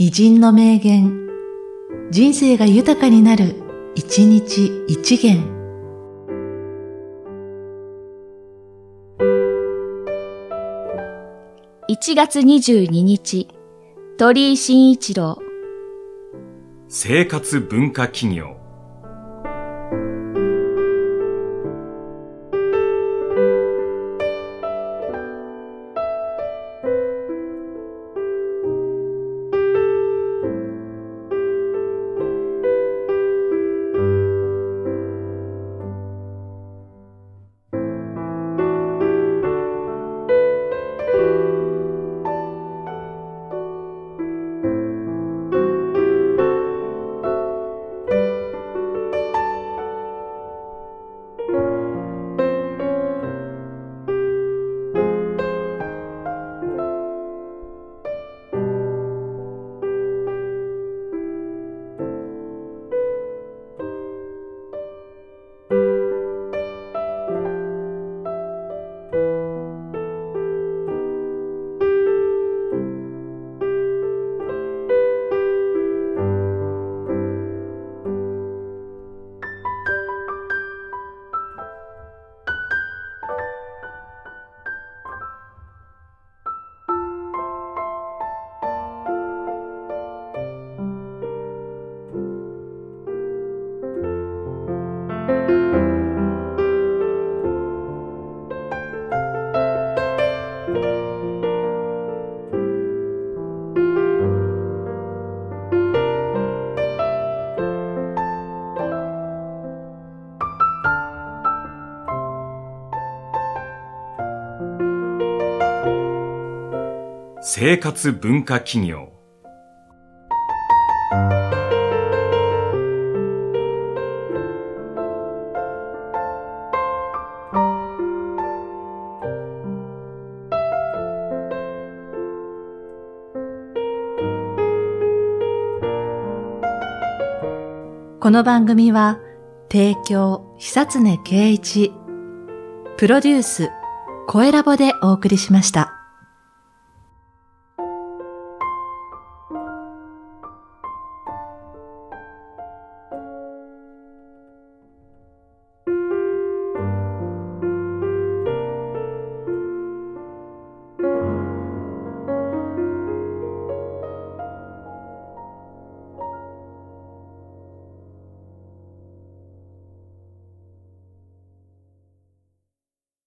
偉人の名言、人生が豊かになる一日一元。1月22日、鳥居真一郎。生活文化企業。生活文化企業。この番組は提供久常圭一、プロデュース声ラボでお送りしました。